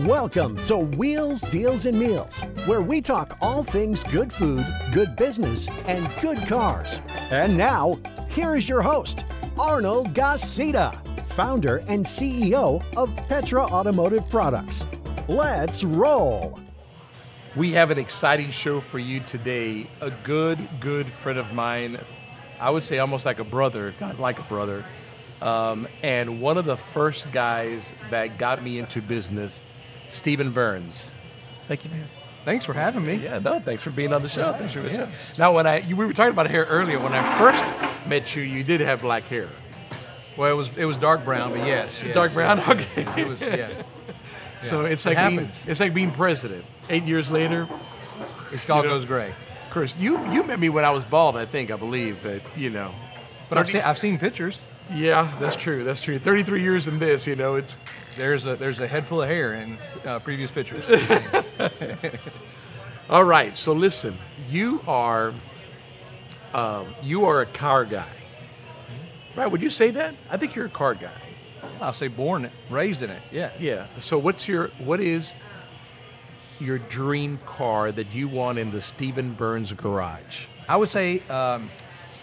Welcome to Wheels, Deals, and Meals, where we talk all things good food, good business, and good cars. And now, here is your host, Arnold Gosseta, founder and CEO of Petra Automotive Products. Let's roll. We have an exciting show for you today. A good friend of mine, I would say almost like a brother, if not like a brother, and one of the first guys that got me into business, Steven Burns. Thank you, man. Thanks for having me. Yeah, no, thanks for being on the show. Thanks for being on the show. Now, we were talking about hair earlier. When I first met you, you did have black hair. Well, it was dark brown, but yes dark brown. Okay. Yes, it was, yeah. So it's like being president. 8 years later, it all goes gray. Chris, you met me when I was bald, I believe, but you know. But I've seen pictures. Yeah, that's true. 33 years in this, it's... There's a head full of hair in previous pictures. All right, so listen, you are a car guy, right? Would you say that? I think you're a car guy. I'll say born, raised in it. Yeah. So what is your dream car that you want in the Steven Burns garage? I would say a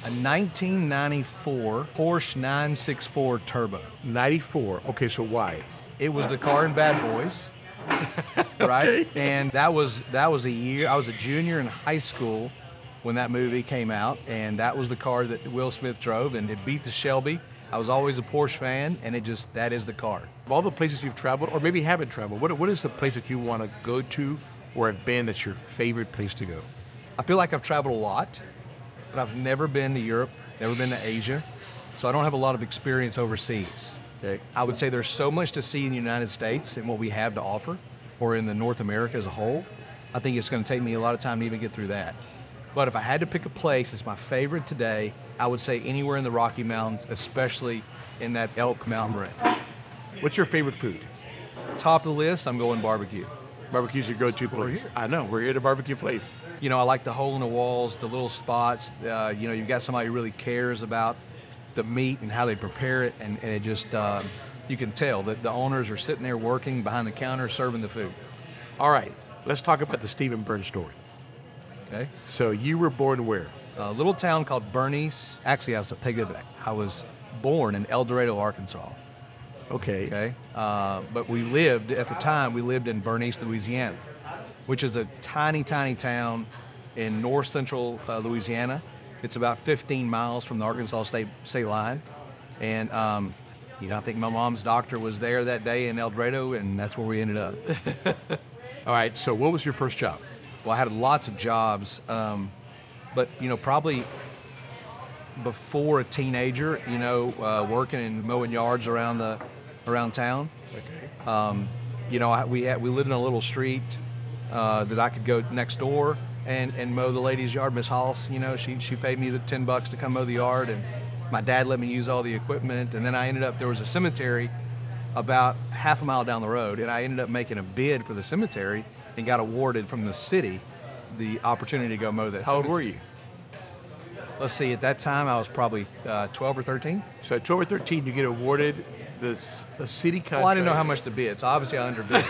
1994 Porsche 964 Turbo. 94. Okay, so why? It was the car in Bad Boys, right? Okay. And that was a year I was a junior in high school when that movie came out, and that was the car that Will Smith drove, and it beat the Shelby. I was always a Porsche fan, and that is the car. Of all the places you've traveled, or maybe haven't traveled, what is the place that you want to go to or have been that's your favorite place to go? I feel like I've traveled a lot, but I've never been to Europe, never been to Asia, so I don't have a lot of experience overseas. Okay. I would say there's so much to see in the United States and what we have to offer, or in the North America as a whole. I think it's going to take me a lot of time to even get through that. But if I had to pick a place that's my favorite today, I would say anywhere in the Rocky Mountains, especially in that Elk Mountain range. What's your favorite food? Top of the list, I'm going barbecue. Barbecue's your go-to place. I know, we're here at a barbecue place. I like the hole in the walls, the little spots. You've got somebody who really cares about the meat and how they prepare it, and it just, you can tell that the owners are sitting there working behind the counter, serving the food. All right, let's talk about the Steven Burns story. Okay. So you were born where? A little town called Bernice. Actually, take that back. I was born in El Dorado, Arkansas. Okay. But at the time, we lived in Bernice, Louisiana, which is a tiny, tiny town in north central Louisiana. It's about 15 miles from the Arkansas state line. And, I think my mom's doctor was there that day in El Dorado, and that's where we ended up. All right, so what was your first job? Well, I had lots of jobs, but, probably before a teenager, working and mowing yards around town. Okay. We lived in a little street that I could go next door and mow the lady's yard. Miss Hollis, she paid me the $10 to come mow the yard, and my dad let me use all the equipment. And then there was a cemetery about half a mile down the road, and I ended up making a bid for the cemetery and got awarded from the city the opportunity to go mow that cemetery. How old were you? Let's see, at that time I was probably 12 or 13. So at 12 or 13 you get awarded a city contract. Well, I didn't know how much to bid, so obviously I underbid.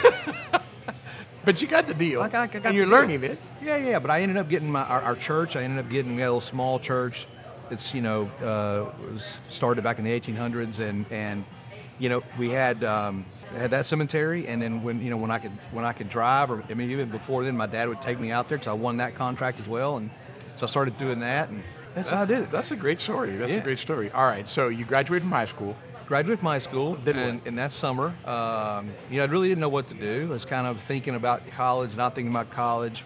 But you got the deal. You're learning it. Yeah, but I ended up getting our church. We had a little small church. It's, was started back in the 1800s, and we had that cemetery, and then when I could drive, or even before then, my dad would take me out there because I won that contract as well, and so I started doing that, and that's how I did it. That's a great story. That's a great story. All right, so you graduated from high school. And that summer, I really didn't know what to do. I was kind of thinking about college, not thinking about college.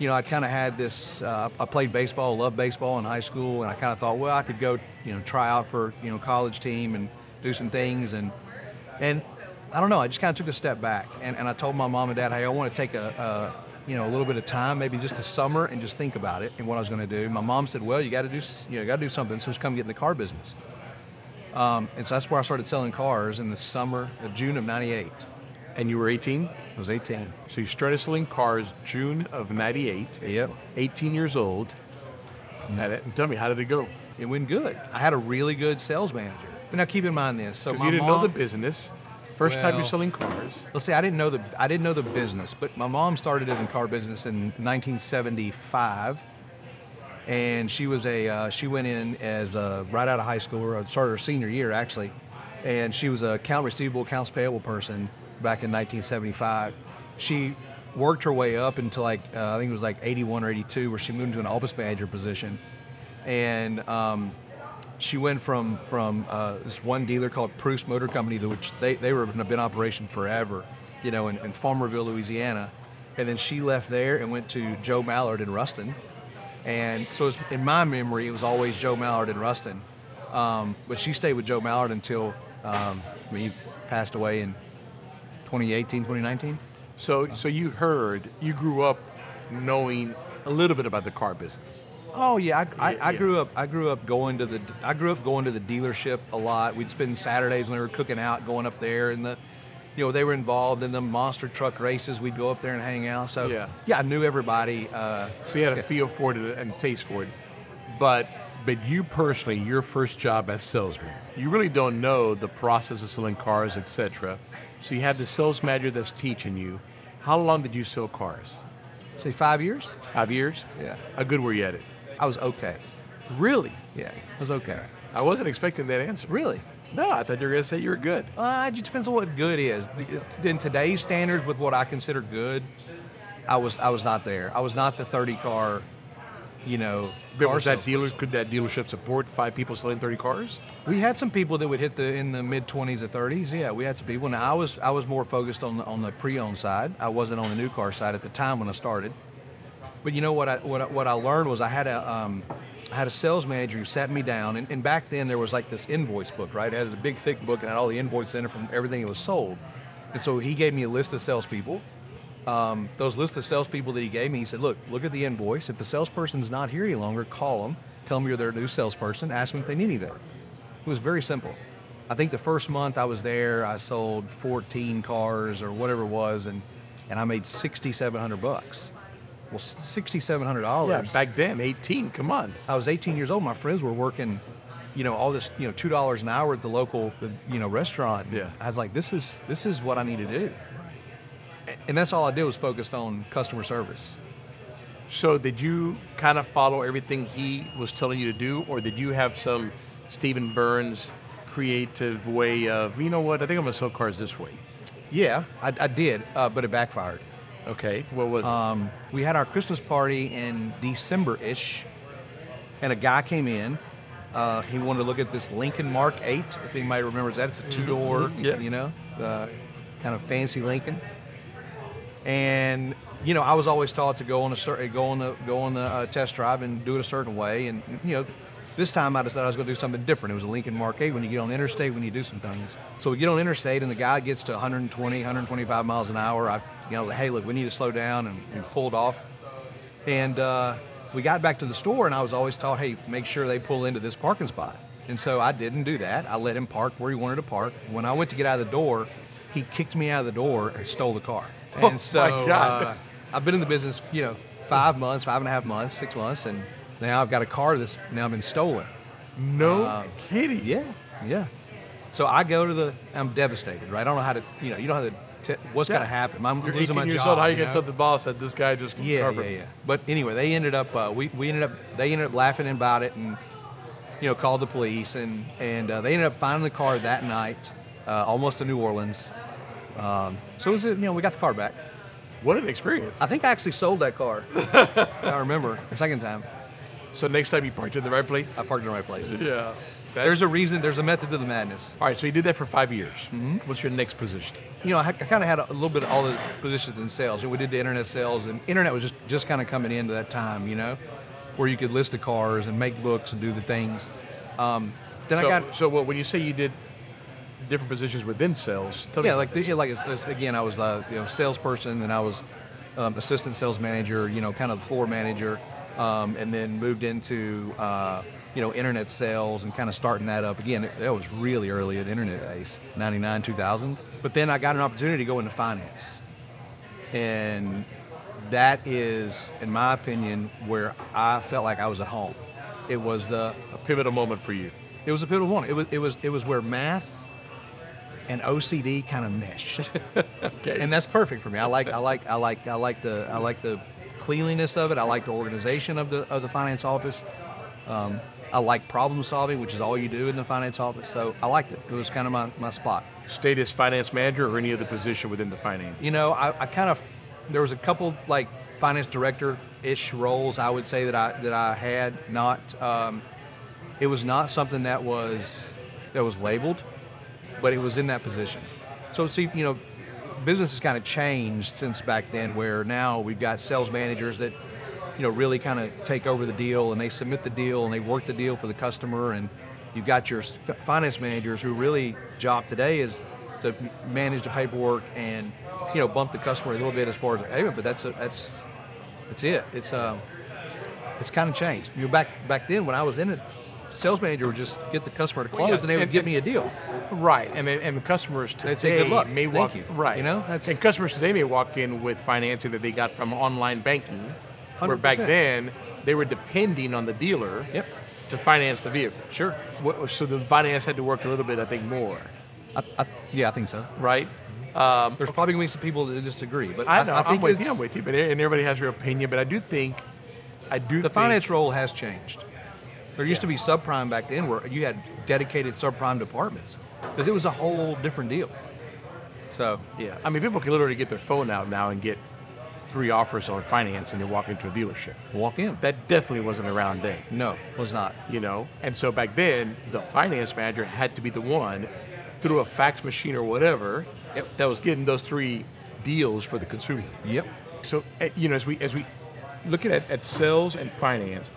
I kind of had this. I played baseball, loved baseball in high school, and I kind of thought, well, I could go, try out for college team and do some things, and. I don't know, I just kind of took a step back, and I told my mom and dad, hey, I want to take a little bit of time, maybe just a summer, and just think about it and what I was going to do. My mom said, well, you got to do something, so just come get in the car business. And so that's where I started selling cars in the summer of June of 98. And you were 18? I was 18. So you started selling cars June of 98. Yep. 18 years old. Mm-hmm. Tell me, how did it go? It went good. I had a really good sales manager. But now keep in mind this. So you didn't know the business. First time you're selling cars. Let's see, I didn't know the business, but my mom started in the car business in 1975, and she was she went in as right out of high school, or started her senior year actually, and she was a account receivable, accounts payable person back in 1975. She worked her way up until I think it was like 81 or 82, where she moved to an office manager position, and she went from this one dealer called Prouse Motor Company, which they were been in operation forever, you know, in Farmerville, Louisiana, and then she left there and went to Joe Mallard in Ruston, and so in my memory it was always Joe Mallard in Ruston, but she stayed with Joe Mallard until he passed away in 2018, 2019. So you grew up knowing a little bit about the car business. Oh yeah, I grew up going to the dealership a lot. We'd spend Saturdays when we were cooking out, going up there, and they were involved in the monster truck races. We'd go up there and hang out. So yeah I knew everybody. So you had a feel for it and taste for it. But you personally, your first job as salesman, you really don't know the process of selling cars, etc. So you have the sales manager that's teaching you. How long did you sell cars? Say 5 years. 5 years? Yeah. How good were you at it? I was okay. Really? Yeah, I was okay. I wasn't expecting that answer. Really? No, I thought you were going to say you were good. It just depends on what good is. In today's standards with what I consider good, I was not there. I was not the 30-car, Could that dealership support 5 people selling 30 cars? We had some people that would hit in the mid-20s or 30s. Yeah, we had some people. Now, I was more focused on the pre-owned side. I wasn't on the new car side at the time when I started. But you know what I learned was I had a sales manager who sat me down, and back then there was like this invoice book, right? It had a big thick book and had all the invoices in it from everything that was sold. And so he gave me a list of salespeople. Those list of salespeople that he gave me, he said, look at the invoice. If the salesperson's not here any longer, call them. Tell them you're their new salesperson. Ask them if they need anything. It was very simple. I think the first month I was there, I sold 14 cars or whatever it was, and I made $6,700. Well, $6,700. Yeah, back then, 18. Come on. I was 18 years old. My friends were working, all this, $2 an hour at the local, restaurant. Yeah. I was like, this is what I need to do. And that's all I did was focused on customer service. So did you kind of follow everything he was telling you to do, or did you have some Steven Burns creative way of, I think I'm going to sell cars this way? Yeah, I did, but it backfired. Okay, what was it? We had our Christmas party in December-ish, and a guy came in. He wanted to look at this Lincoln Mark 8, if anybody remembers that. It's a 2-door, yeah. Kind of fancy Lincoln. And I was always taught to go on the test drive and do it a certain way. And this time I decided I was going to do something different. It was a Lincoln Mark 8. When you get on the interstate, when you do some things. So we get on the interstate, and the guy gets to 120, 125 miles an hour. I was like, hey, look, we need to slow down, and pulled off. And we got back to the store, and I was always taught, hey, make sure they pull into this parking spot. And so I didn't do that. I let him park where he wanted to park. When I went to get out of the door, he kicked me out of the door and stole the car. And so I've been in the business, 5 months, 5.5 months, 6 months, and now I've got a car that's now been stolen. No kidding. Yeah. So I go to I'm devastated, right? I don't know how to, what's going to happen. You're losing 18 my years job. Old, how are you going to tell the boss that this guy just covered? Yeah. But anyway, they ended up, they ended up laughing about it, and, called the police, and they ended up finding the car that night, almost to New Orleans. So it was, we got the car back. What an experience. I think I actually sold that car. I remember the second time. So next time you parked in the right place? I parked in the right place. Yeah. There's a reason, there's a method to the madness. All right, so you did that for 5 years. Mm-hmm. What's your next position? I kind of had a little bit of all the positions in sales. We did the internet sales, and internet was just kind of coming into that time, where you could list the cars and make books and do the things. When you say you did different positions within sales. Tell me I was a salesperson, and I was assistant sales manager, kind of floor manager, and then moved into internet sales and kind of starting that up again. That was really early at internet days, 99, 2000. But then I got an opportunity to go into finance, and that is, in my opinion, where I felt like I was at home. It was a pivotal moment for you. It was a pivotal moment. It was where math and OCD kind of meshed. Okay. And that's perfect for me. I like the cleanliness of it. I like the organization of the finance office. I like problem solving, which is all you do in the finance office. So I liked it. It was kind of my spot. Stayed as finance manager or any other position within the finance? You know, I kind of, there was a couple like finance director-ish roles I would say that I had. Not, it was not something that was labeled, but it was in that position. So see, you know, business has kind of changed since back then, where now we've got sales managers that, you know, really kind of take over the deal, and they submit the deal, and they work the deal for the customer, and you've got your finance managers who really job today is to manage the paperwork and, you know, bump the customer a little bit as far as payment, but that's it. It's kind of changed. You know, back then when I was in it, sales manager would just get the customer to close, well, yeah, and they would give me a deal. Right, and customers today say, good luck. May walk in. Right, you know, and customers today may walk in with financing that they got from online banking, 100%. Where back then they were depending on the dealer, yep, to finance the vehicle. Sure. So the finance had to work a little bit, I think, more. Yeah, I think so. Right. There's probably going to be some people that disagree, but I'm with you. But and everybody has their opinion. But I do think the finance role has changed. There used to be subprime back then, where you had dedicated subprime departments, because it was a whole different deal. So yeah, I mean, people can literally get their phone out now and get 3 offers on finance, and you walk into a dealership. Walk in. That definitely wasn't around then. No, it was not. You know, and so back then, the finance manager had to be the one, through a fax machine or whatever, yep, that was getting those 3 deals for the consumer. Yep. So you know, as we looking at sales and finance,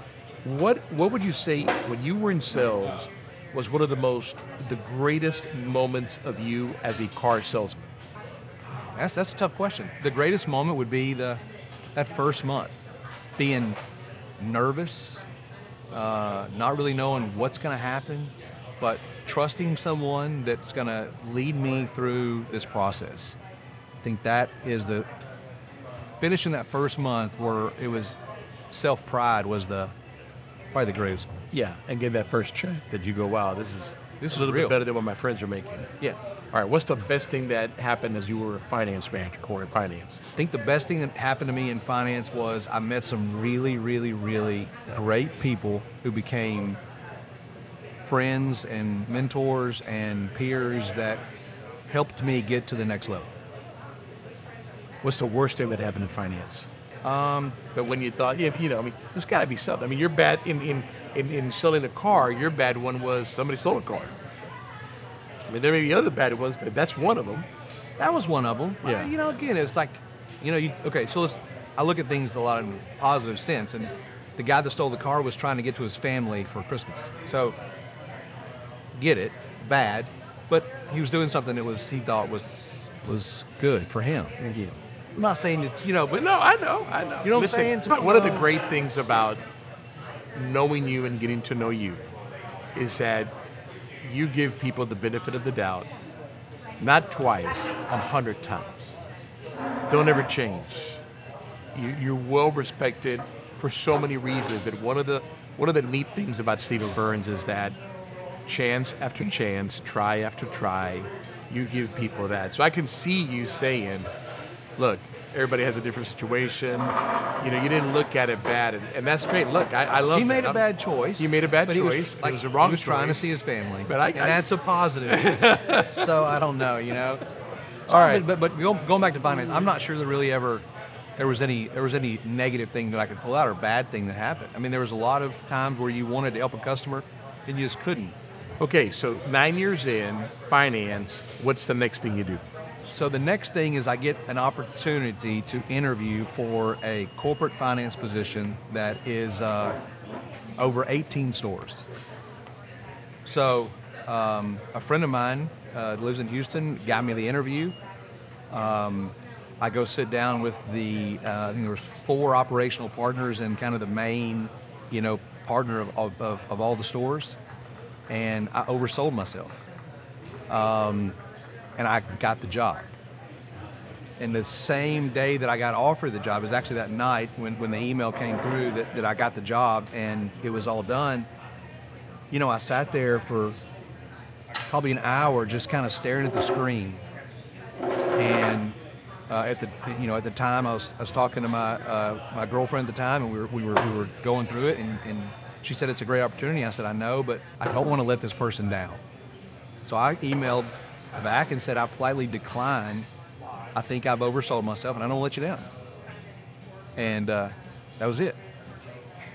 what would you say when you were in sales was one of the greatest moments of you as a car salesman? That's a tough question. The greatest moment would be that first month, being nervous, not really knowing what's going to happen, but trusting someone that's going to lead me through this process. I think that is the finishing that first month where it was self-pride was probably the greatest one. Yeah, and getting that first check that you go, wow, this is a little bit better than what my friends are making. Yeah. All right, what's the best thing that happened as you were a finance manager or in finance? I think the best thing that happened to me in finance was I met some really, really, really great people who became friends and mentors and peers that helped me get to the next level. What's the worst thing that happened in finance? But when you thought, you know, I mean, there's got to be something. I mean, you're bad in selling a car. Your bad one was somebody stole a car. I mean, there may be other bad ones, but that's one of them. That was one of them. Yeah. You know, again, it's like, you know, I look at things a lot in a positive sense, and the guy that stole the car was trying to get to his family for Christmas. So, get it, bad, but he was doing something that he thought was good for him. Yeah. I'm not saying that, you know, but no, I know. You know what I'm saying? But one of the great things about knowing you and getting to know you is that you give people the benefit of the doubt, not twice, 100 times. Don't ever change. You're well respected for so many reasons. But one of the neat things about Steven Burns is that chance after chance, try after try, you give people that. So I can see you saying, look, everybody has a different situation. You know, you didn't look at it bad, and that's great. Look, I love. He made a bad choice. It was the wrong choice. He was trying to see his family, and that's a positive. So I don't know, you know. All right, but going back to finance, I'm not sure that really ever there was any negative thing that I could pull out or bad thing that happened. I mean, there was a lot of times where you wanted to help a customer, and you just couldn't. Okay, so 9 years in finance, what's the next thing you do? So the next thing is I get an opportunity to interview for a corporate finance position that is over 18 stores. So a friend of mine lives in Houston, got me the interview. I go sit down with I think there was 4 operational partners and kind of the main, you know, partner of all the stores, and I oversold myself. And I got the job. And the same day that I got offered the job, it was actually that night when the email came through that I got the job and it was all done. You know, I sat there for probably an hour just kind of staring at the screen. And at the time I was talking to my girlfriend at the time, and we were going through it, and she said it's a great opportunity. I said, I know, but I don't want to let this person down. So I emailed back and said, I politely declined. I think I've oversold myself, and I don't let you down. And that was it.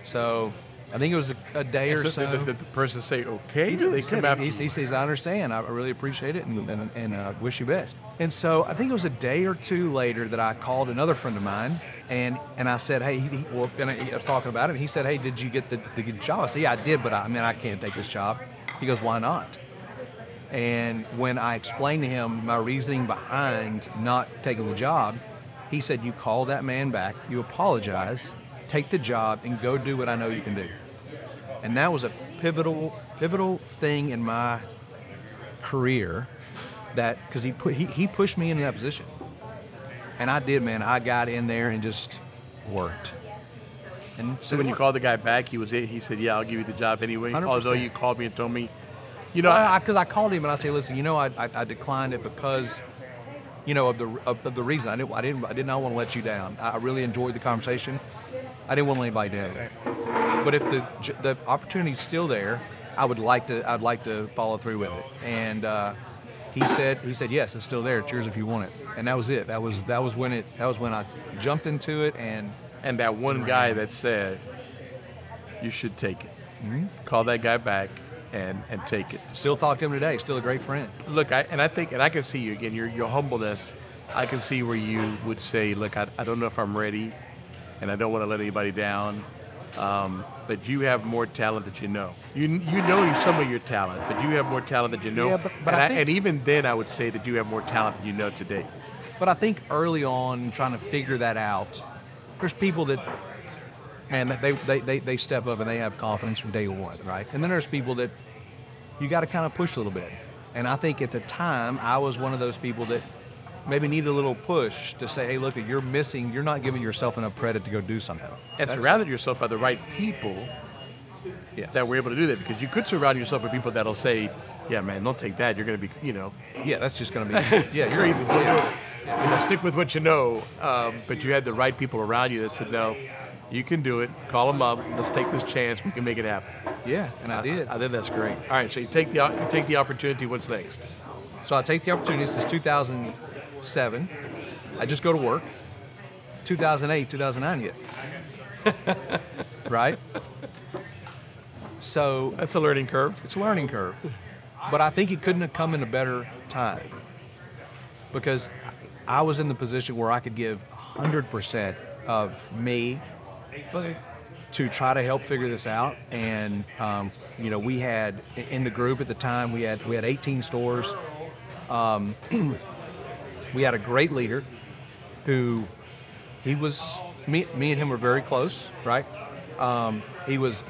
So I think it was a day or so. Did the person say, okay? Do they come after you? He says, I understand. I really appreciate it and wish you best. And so I think it was a day or two later that I called another friend of mine, and I said, hey, I was talking about it, and he said, hey, did you get the good job? I said, yeah, I did, but I can't take this job. He goes, why not? And when I explained to him my reasoning behind not taking the job, he said, you call that man back, you apologize, take the job, and go do what I know you can do. And that was a pivotal thing in my career, that because he pushed me into that position. And I did, man. I got in there and just worked. And so when you called the guy back, he said, yeah, I'll give you the job anyway, 100%. Although you called me and told me, because I called him and I said, listen, I declined it because, of the reason. I did not want to let you down. I really enjoyed the conversation. I didn't want to let anybody down. But if the opportunity's still there, I'd like to follow through with it. And he said yes, it's still there. It's yours if you want it. And that was it. That was when I jumped into it and that one guy that said you should take it. Mm-hmm. Call that guy back. And take it. Still talk to him today. Still a great friend. Look, I can see you again. Your humbleness. I can see where you would say, look, I don't know if I'm ready, and I don't want to let anybody down. But you have more talent that you know. You know some of your talent, but you have more talent that you know. Yeah, but and even then, I would say that you have more talent than you know today. But I think early on, trying to figure that out, there's people that. And they step up and they have confidence from day one, right? And then there's people that you got to kind of push a little bit. And I think at the time, I was one of those people that maybe needed a little push to say, hey, look, you're missing, you're not giving yourself enough credit to go do something. And surrounded yourself by the right people that were able to do that, because you could surround yourself with people that'll say, yeah, man, don't take that. You're going to be, Yeah, that's just going to be you're crazy. Stick with what you know. But you had the right people around you that said, no. You can do it. Call them up. Let's take this chance. We can make it happen. Yeah, and I did. I think that's great. All right, so you take the opportunity. What's next? So I take the opportunity. This is 2007. I just go to work. 2008, 2009 hit. Right? So that's a learning curve. It's a learning curve. But I think it couldn't have come in a better time, because I was in the position where I could give 100% of me to try to help figure this out. And we had in the group at the time, we had 18 stores. We had a great leader who me and him were very close, right? He was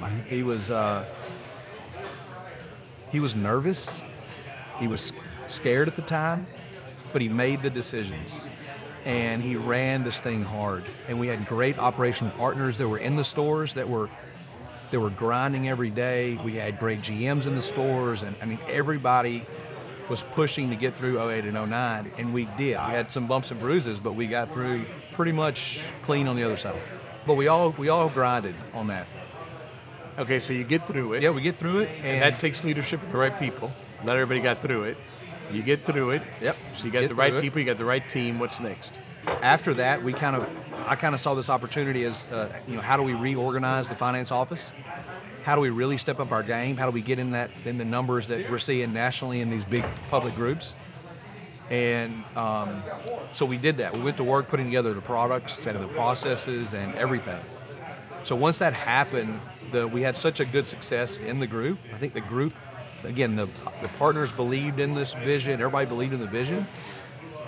nervous, he was scared at the time, but he made the decisions. And he ran this thing hard. And we had great operational partners that were in the stores that were grinding every day. We had great GMs in the stores. And everybody was pushing to get through 2008 and 2009. And we did. We had some bumps and bruises, but we got through pretty much clean on the other side. But we all grinded on that. Okay, so you get through it. Yeah, we get through it. And that takes leadership with the right people. Not everybody got through it. You get through it. Yep. So you got the right people, you got the right team. What's next? After that, I saw this opportunity as, how do we reorganize the finance office? How do we really step up our game? How do we get in the numbers that we're seeing nationally in these big public groups? And so we did that. We went to work putting together the products and the processes and everything. So once that happened, we had such a good success in the group. I think the group. Again, the partners believed in this vision. Everybody believed in the vision.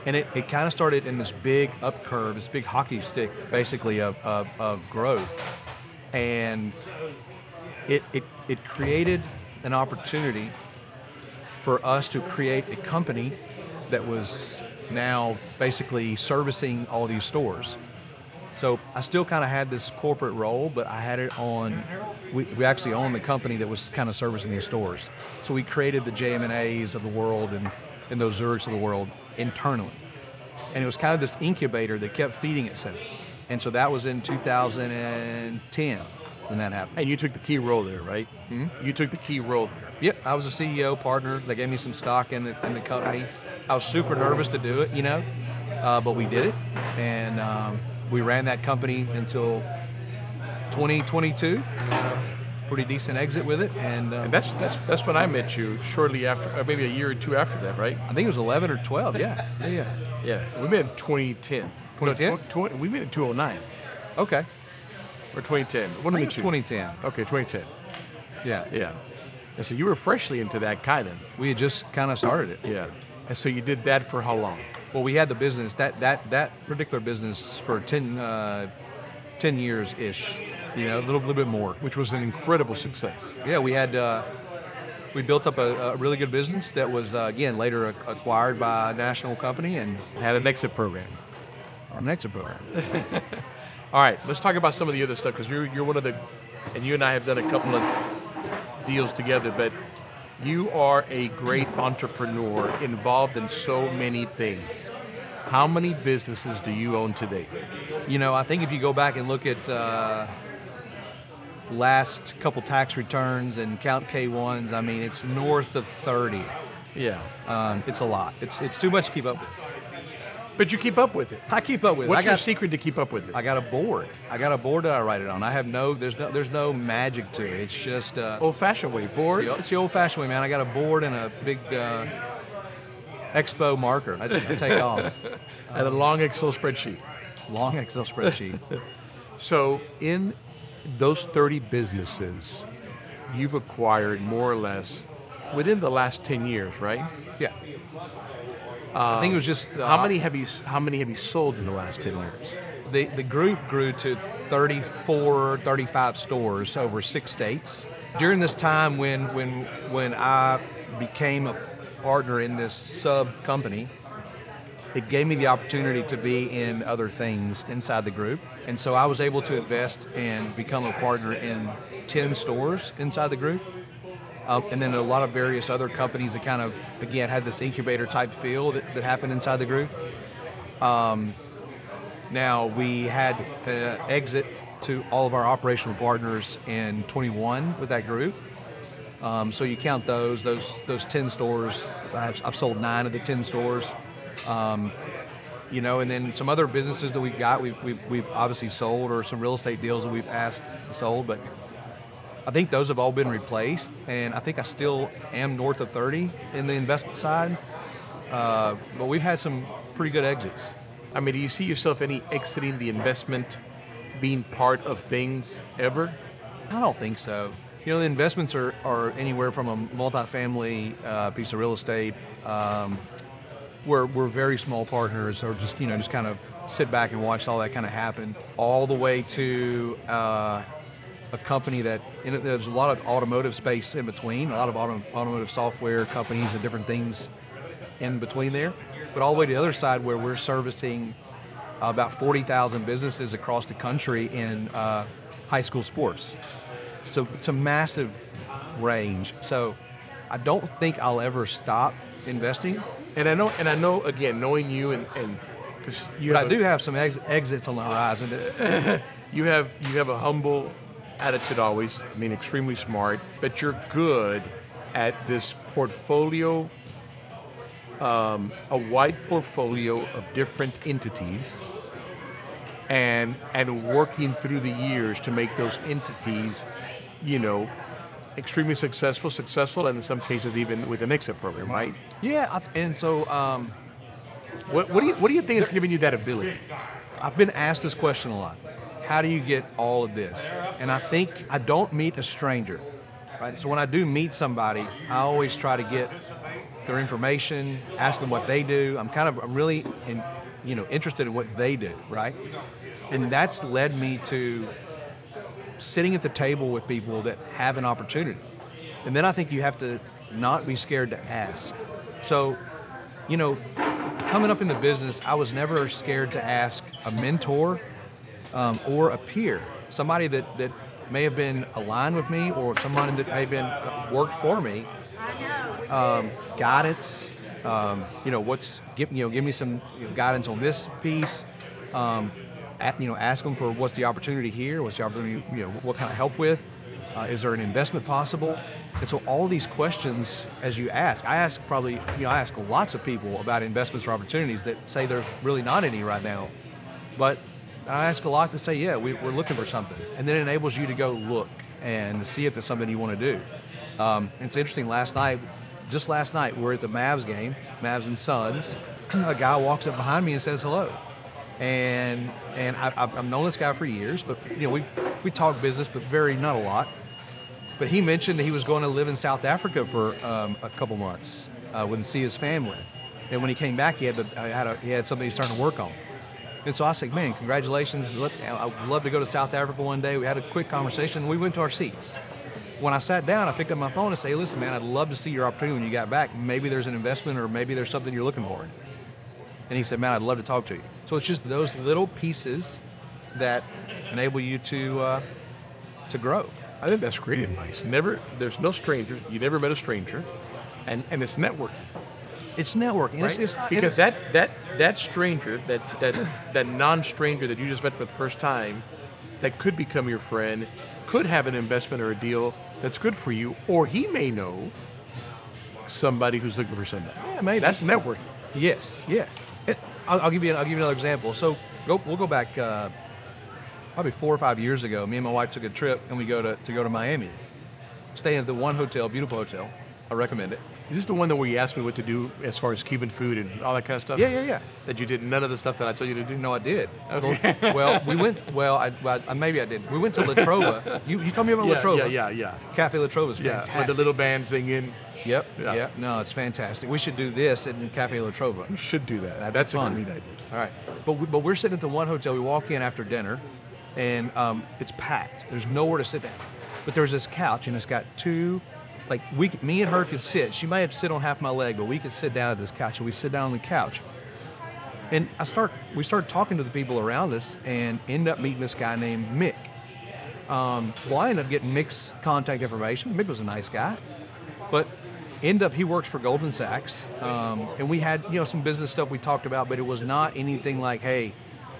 And it kind of started in this big up curve, this big hockey stick, basically, of growth. And it created an opportunity for us to create a company that was now basically servicing all these stores. So I still kind of had this corporate role, but I had it on, we actually owned the company that was kind of servicing these stores. So we created the JM&As of the world and those Zurichs of the world internally. And it was kind of this incubator that kept feeding itself. And so that was in 2010 when that happened. And you took the key role there, right? Mm-hmm. You took the key role there. Yep, I was a CEO partner. They gave me some stock in the company. I was super nervous to do it, you know, but we did it. And we ran that company until 2022. Pretty decent exit with it, and that's when I met you. Shortly after, or maybe a year or two after that, right? I think it was 11 or 12. Yeah. We met in 2010. 2010. We met in 2009. Okay. Or 2010. What did we meet you? 2010. Okay, 2010. Yeah. And so you were freshly into that kind of. We had just kind of started it. Yeah. And so you did that for how long? Well, we had the business that particular business for 10 years ish. You know, a little bit more, which was an incredible success. Yeah, we had we built up a really good business that was again later acquired by a national company and had an exit program. All right, let's talk about some of the other stuff because you're one of the, and you and I have done a couple of deals together, but you are a great entrepreneur involved in so many things. How many businesses do you own today? You know, I think if you go back and look at last couple tax returns and count K1s, I mean, it's north of 30. Yeah. It's a lot. It's too much to keep up with. But you keep up with it. I keep up with it. What's your secret to keep up with it? I got a board. That I write it on. I have there's no magic to it. It's just old-fashioned way board. It's the old-fashioned way, man. I got a board and a big Expo marker. I take off. And a long Excel spreadsheet. So in those 30 businesses you've acquired more or less within the last 10 years, right? Yeah. I think it was just how many have you sold in the last 10 years? The group grew to 34, 35 stores over 6 states. During this time when I became a partner in this sub company, it gave me the opportunity to be in other things inside the group. And so I was able to invest and become a partner in 10 stores inside the group. And then a lot of various other companies that kind of, again, had this incubator type feel that happened inside the group. Now we had an exit to all of our operational partners in 21 with that group. So you count those 10 stores, I've sold 9 of the 10 stores. You know, and then some other businesses that we've got, we've obviously sold, or some real estate deals that we've sold, but I think those have all been replaced, and I think I still am north of 30 in the investment side, but we've had some pretty good exits. I mean, do you see yourself any exiting the investment, being part of things ever? I don't think so. You know, the investments are anywhere from a multifamily piece of real estate, We're very small partners, or just, you know, just kind of sit back and watch all that kind of happen, all the way to a company that, you know, there's a lot of automotive space in between, a lot of automotive software companies and different things in between there, but all the way to the other side where we're servicing about 40,000 businesses across the country in high school sports. So it's a massive range. So I don't think I'll ever stop investing. And I know. Again, knowing you and because I do have some exits on the horizon. You have a humble attitude always. I mean, extremely smart, but you're good at this portfolio, a wide portfolio of different entities, and working through the years to make those entities, you know, extremely successful, and in some cases even with an exit program, right? Yeah, and so what do you think is giving you that ability? I've been asked this question a lot. How do you get all of this? And I think I don't meet a stranger, right? So when I do meet somebody, I always try to get their information, ask them what they do. I'm really interested in what they do, right? And that's led me to sitting at the table with people that have an opportunity. And then I think you have to not be scared to ask. So, you know, coming up in the business, I was never scared to ask a mentor or a peer, somebody that may have been aligned with me or someone that may have been worked for me, guidance, give me some guidance on this piece. Ask them for what's the opportunity here, what's the opportunity, what kind of help with, is there an investment possible? And so all these questions, as you ask, I ask lots of people about investments or opportunities that say there's really not any right now. But I ask a lot to say, yeah, we're looking for something. And then it enables you to go look and see if there's something you want to do. It's interesting, just last night, we're at the Mavs game, Mavs and Suns. A guy walks up behind me and says hello. And I've known this guy for years, but we talk business, but not a lot. But he mentioned that he was going to live in South Africa for a couple months, wouldn't see his family. And when he came back, he had something he's starting to work on. And so I said, man, congratulations. I would love to go to South Africa one day. We had a quick conversation, and we went to our seats. When I sat down, I picked up my phone and said, listen, man, I'd love to see your opportunity when you got back. Maybe there's an investment or maybe there's something you're looking for. And he said, man, I'd love to talk to you. So it's just those little pieces that enable you to grow. I think that's great advice. There's no stranger. You never met a stranger, and it's networking. It's networking, right? Because that stranger, that non-stranger that you just met for the first time, that could become your friend, could have an investment or a deal that's good for you, or he may know somebody who's looking for something. Yeah, maybe. That's networking. Yes. Yeah. I'll give you another example. So we'll go back. Probably 4 or 5 years ago, me and my wife took a trip, and we go to Miami. Staying at the one hotel, beautiful hotel. I recommend it. Is this the one where you asked me what to do as far as Cuban food and all that kind of stuff? Yeah. That you did none of the stuff that I told you to do? No, I did. Okay. Well, we went. Well, maybe I did. We went to La Trova. You told me about La Trova. Yeah. Cafe La Trova is fantastic. Yeah, with the little band singing. Yep. Yeah. No, it's fantastic. We should do this at Cafe La Trova. We should do that. That's fun. That's a great idea. All right. But we're sitting at the one hotel. We walk in after dinner. And it's packed. There's nowhere to sit down. But there's this couch, and it's got two, me and her could sit. She might have to sit on half my leg, but we could sit down at this couch, and we sit down on the couch. And we start talking to the people around us and end up meeting this guy named Mick. I ended up getting Mick's contact information. Mick was a nice guy. But he works for Goldman Sachs. And we had, some business stuff we talked about, but it was not anything like, hey,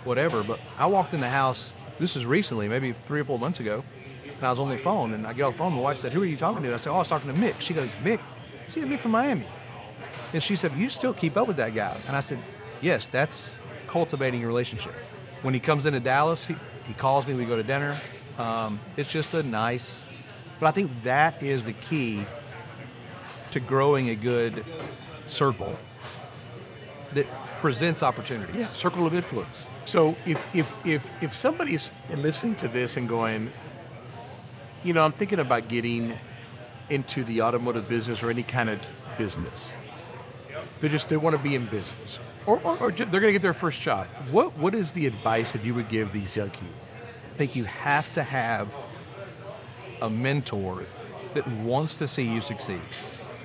whatever. But I walked in the house. This is recently, maybe 3 or 4 months ago, and I was on the phone, and I get off the phone, and my wife said, who are you talking to? I said, I was talking to Mick. She goes, Mick? See, Mick from Miami. And she said, you still keep up with that guy? And I said, yes, that's cultivating a relationship. When he comes into Dallas, he calls me, we go to dinner. It's just but I think that is the key to growing a good circle that presents opportunities. Yeah. Circle of influence. So if somebody's listening to this and going, I'm thinking about getting into the automotive business or any kind of business. They want to be in business, or they're going to get their first job. What is the advice that you would give these young people? I think you have to have a mentor that wants to see you succeed.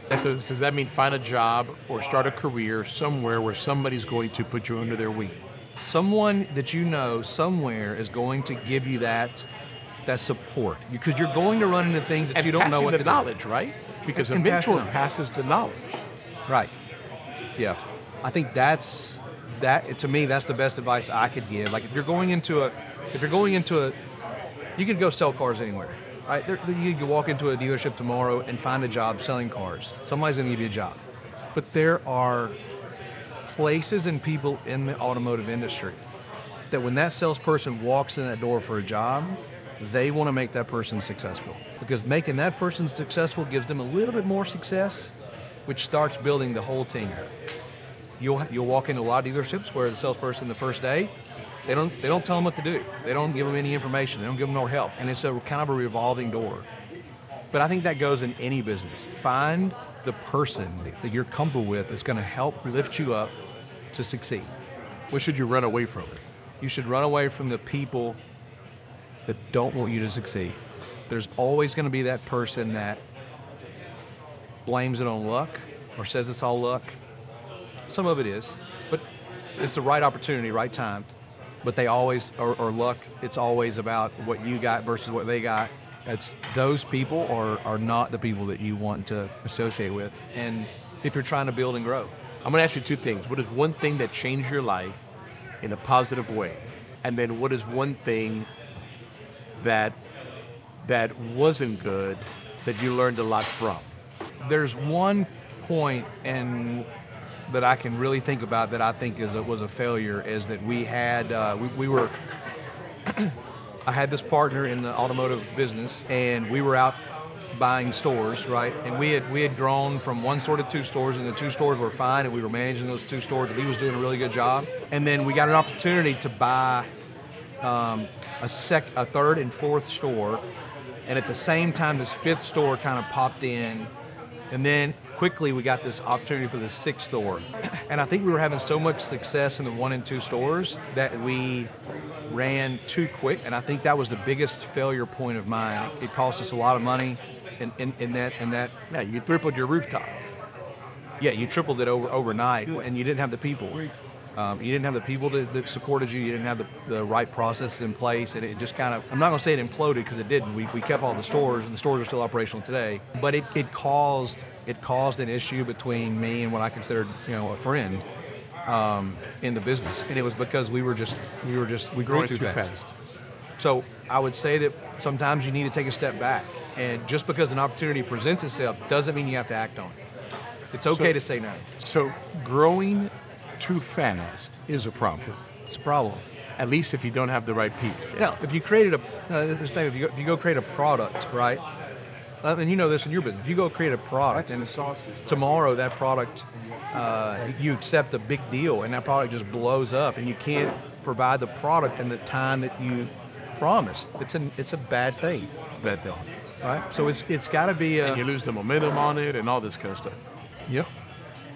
So does that mean find a job or start a career somewhere where somebody's going to put you under their wing? Someone that you know somewhere is going to give you that support, because you're going to run into things that you don't know what to do. And passing the knowledge, right? Because a mentor passes the knowledge. Right. Yeah. I think to me, that's the best advice I could give. Like if you're going into a, you could go sell cars anywhere, right? You could walk into a dealership tomorrow and find a job selling cars. Somebody's going to give you a job. But there are places and people in the automotive industry that when that salesperson walks in that door for a job, they want to make that person successful, because making that person successful gives them a little bit more success, which starts building the whole team. You'll walk into a lot of dealerships where the salesperson the first day, they don't tell them what to do. They don't give them any information. They don't give them no help. And it's a kind of a revolving door. But I think that goes in any business. Find the person that you're comfortable with that's going to help lift you up to succeed. What should you run away from? You should run away from the people that don't want you to succeed. There's always going to be that person that blames it on luck or says it's all luck. Some of it is, but it's the right opportunity, right time. but they always, or luck, it's always about what you got versus what they got. It's those people are not the people that you want to associate with, and if you're trying to build and grow. I'm gonna ask you two things. What is one thing that changed your life in a positive way? And then what is one thing that wasn't good that you learned a lot from? There's one point that I can really think about that I think was a failure, is that we had, we were, I had this partner in the automotive business, and we were out buying stores, right? And we had grown from one store to two stores, and the two stores were fine, and we were managing those two stores, and he was doing a really good job. And then we got an opportunity to buy a third and fourth store, and at the same time, this fifth store kind of popped in, and then quickly we got this opportunity for the sixth store. And I think we were having so much success in the one and two stores that we ran too quick, and I think that was the biggest failure point of mine. It cost us a lot of money, and yeah, you tripled your rooftop. Yeah, you tripled it overnight, and you didn't have the people. You didn't have the people that supported you. You didn't have the right process in place, and it just kind of, I'm not going to say it imploded, because it didn't. We kept all the stores, and the stores are still operational today. But it caused an issue between me and what I considered, a friend in the business, and it was because we grew too fast. So I would say that sometimes you need to take a step back, and just because an opportunity presents itself doesn't mean you have to act on it. It's okay to say no. So growing too fast is a problem. It's a problem. At least if you don't have the right people. Now, if you created if you go create a product, right? And you know this in your business. If you go create a product and tomorrow that product, you accept a big deal and that product just blows up and you can't provide the product in the time that you promised, it's a bad thing. Bad thing. Right? So it's got to be and you lose the momentum on it and all this kind of stuff. Yeah.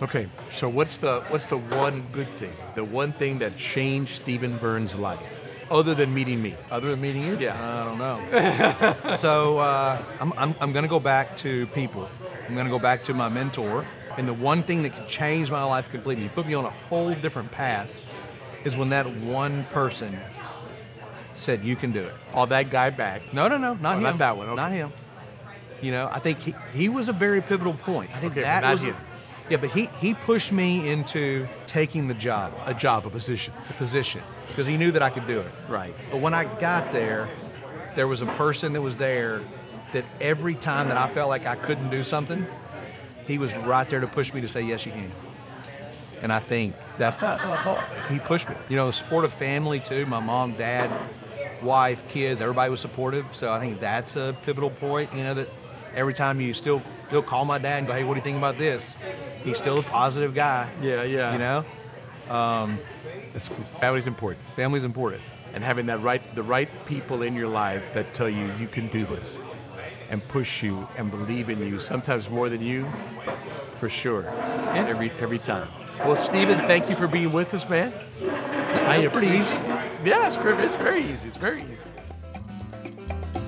Okay, so what's the one good thing? The one thing that changed Steven Burns' life, other than meeting me? Other than meeting you? Yeah, I don't know. So I'm going to go back to people. I'm going to go back to my mentor. And the one thing that could change my life completely, put me on a whole different path, is when that one person said, "You can do it." Oh, that guy back? No, not him. Not that one. Okay. Not him. I think he was a very pivotal point. I think that was. Him. Yeah, but he pushed me into taking the job. A job, a position, because he knew that I could do it. Right. But when I got there, there was a person that was there that every time that I felt like I couldn't do something, he was right there to push me to say, yes, you can. And I think that's not my fault. He pushed me. Supportive family too, my mom, dad, wife, kids, everybody was supportive. So I think that's a pivotal point, that every time you still call my dad and go, hey, what do you think about this? He's still a positive guy. Yeah. That's cool. Family's important. And having the right people in your life that tell you you can do this and push you and believe in you, sometimes more than you, for sure. Yeah. Every time. Well, Steven, thank you for being with us, man. It's pretty easy. Yeah, it's very easy. It's very easy.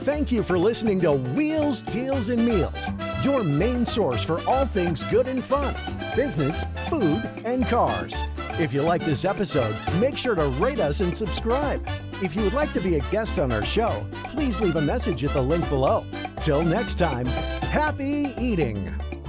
Thank you for listening to Wheels, Deals, and Meals, your main source for all things good and fun, business, food, and cars. If you like this episode, make sure to rate us and subscribe. If you would like to be a guest on our show, please leave a message at the link below. Till next time, happy eating.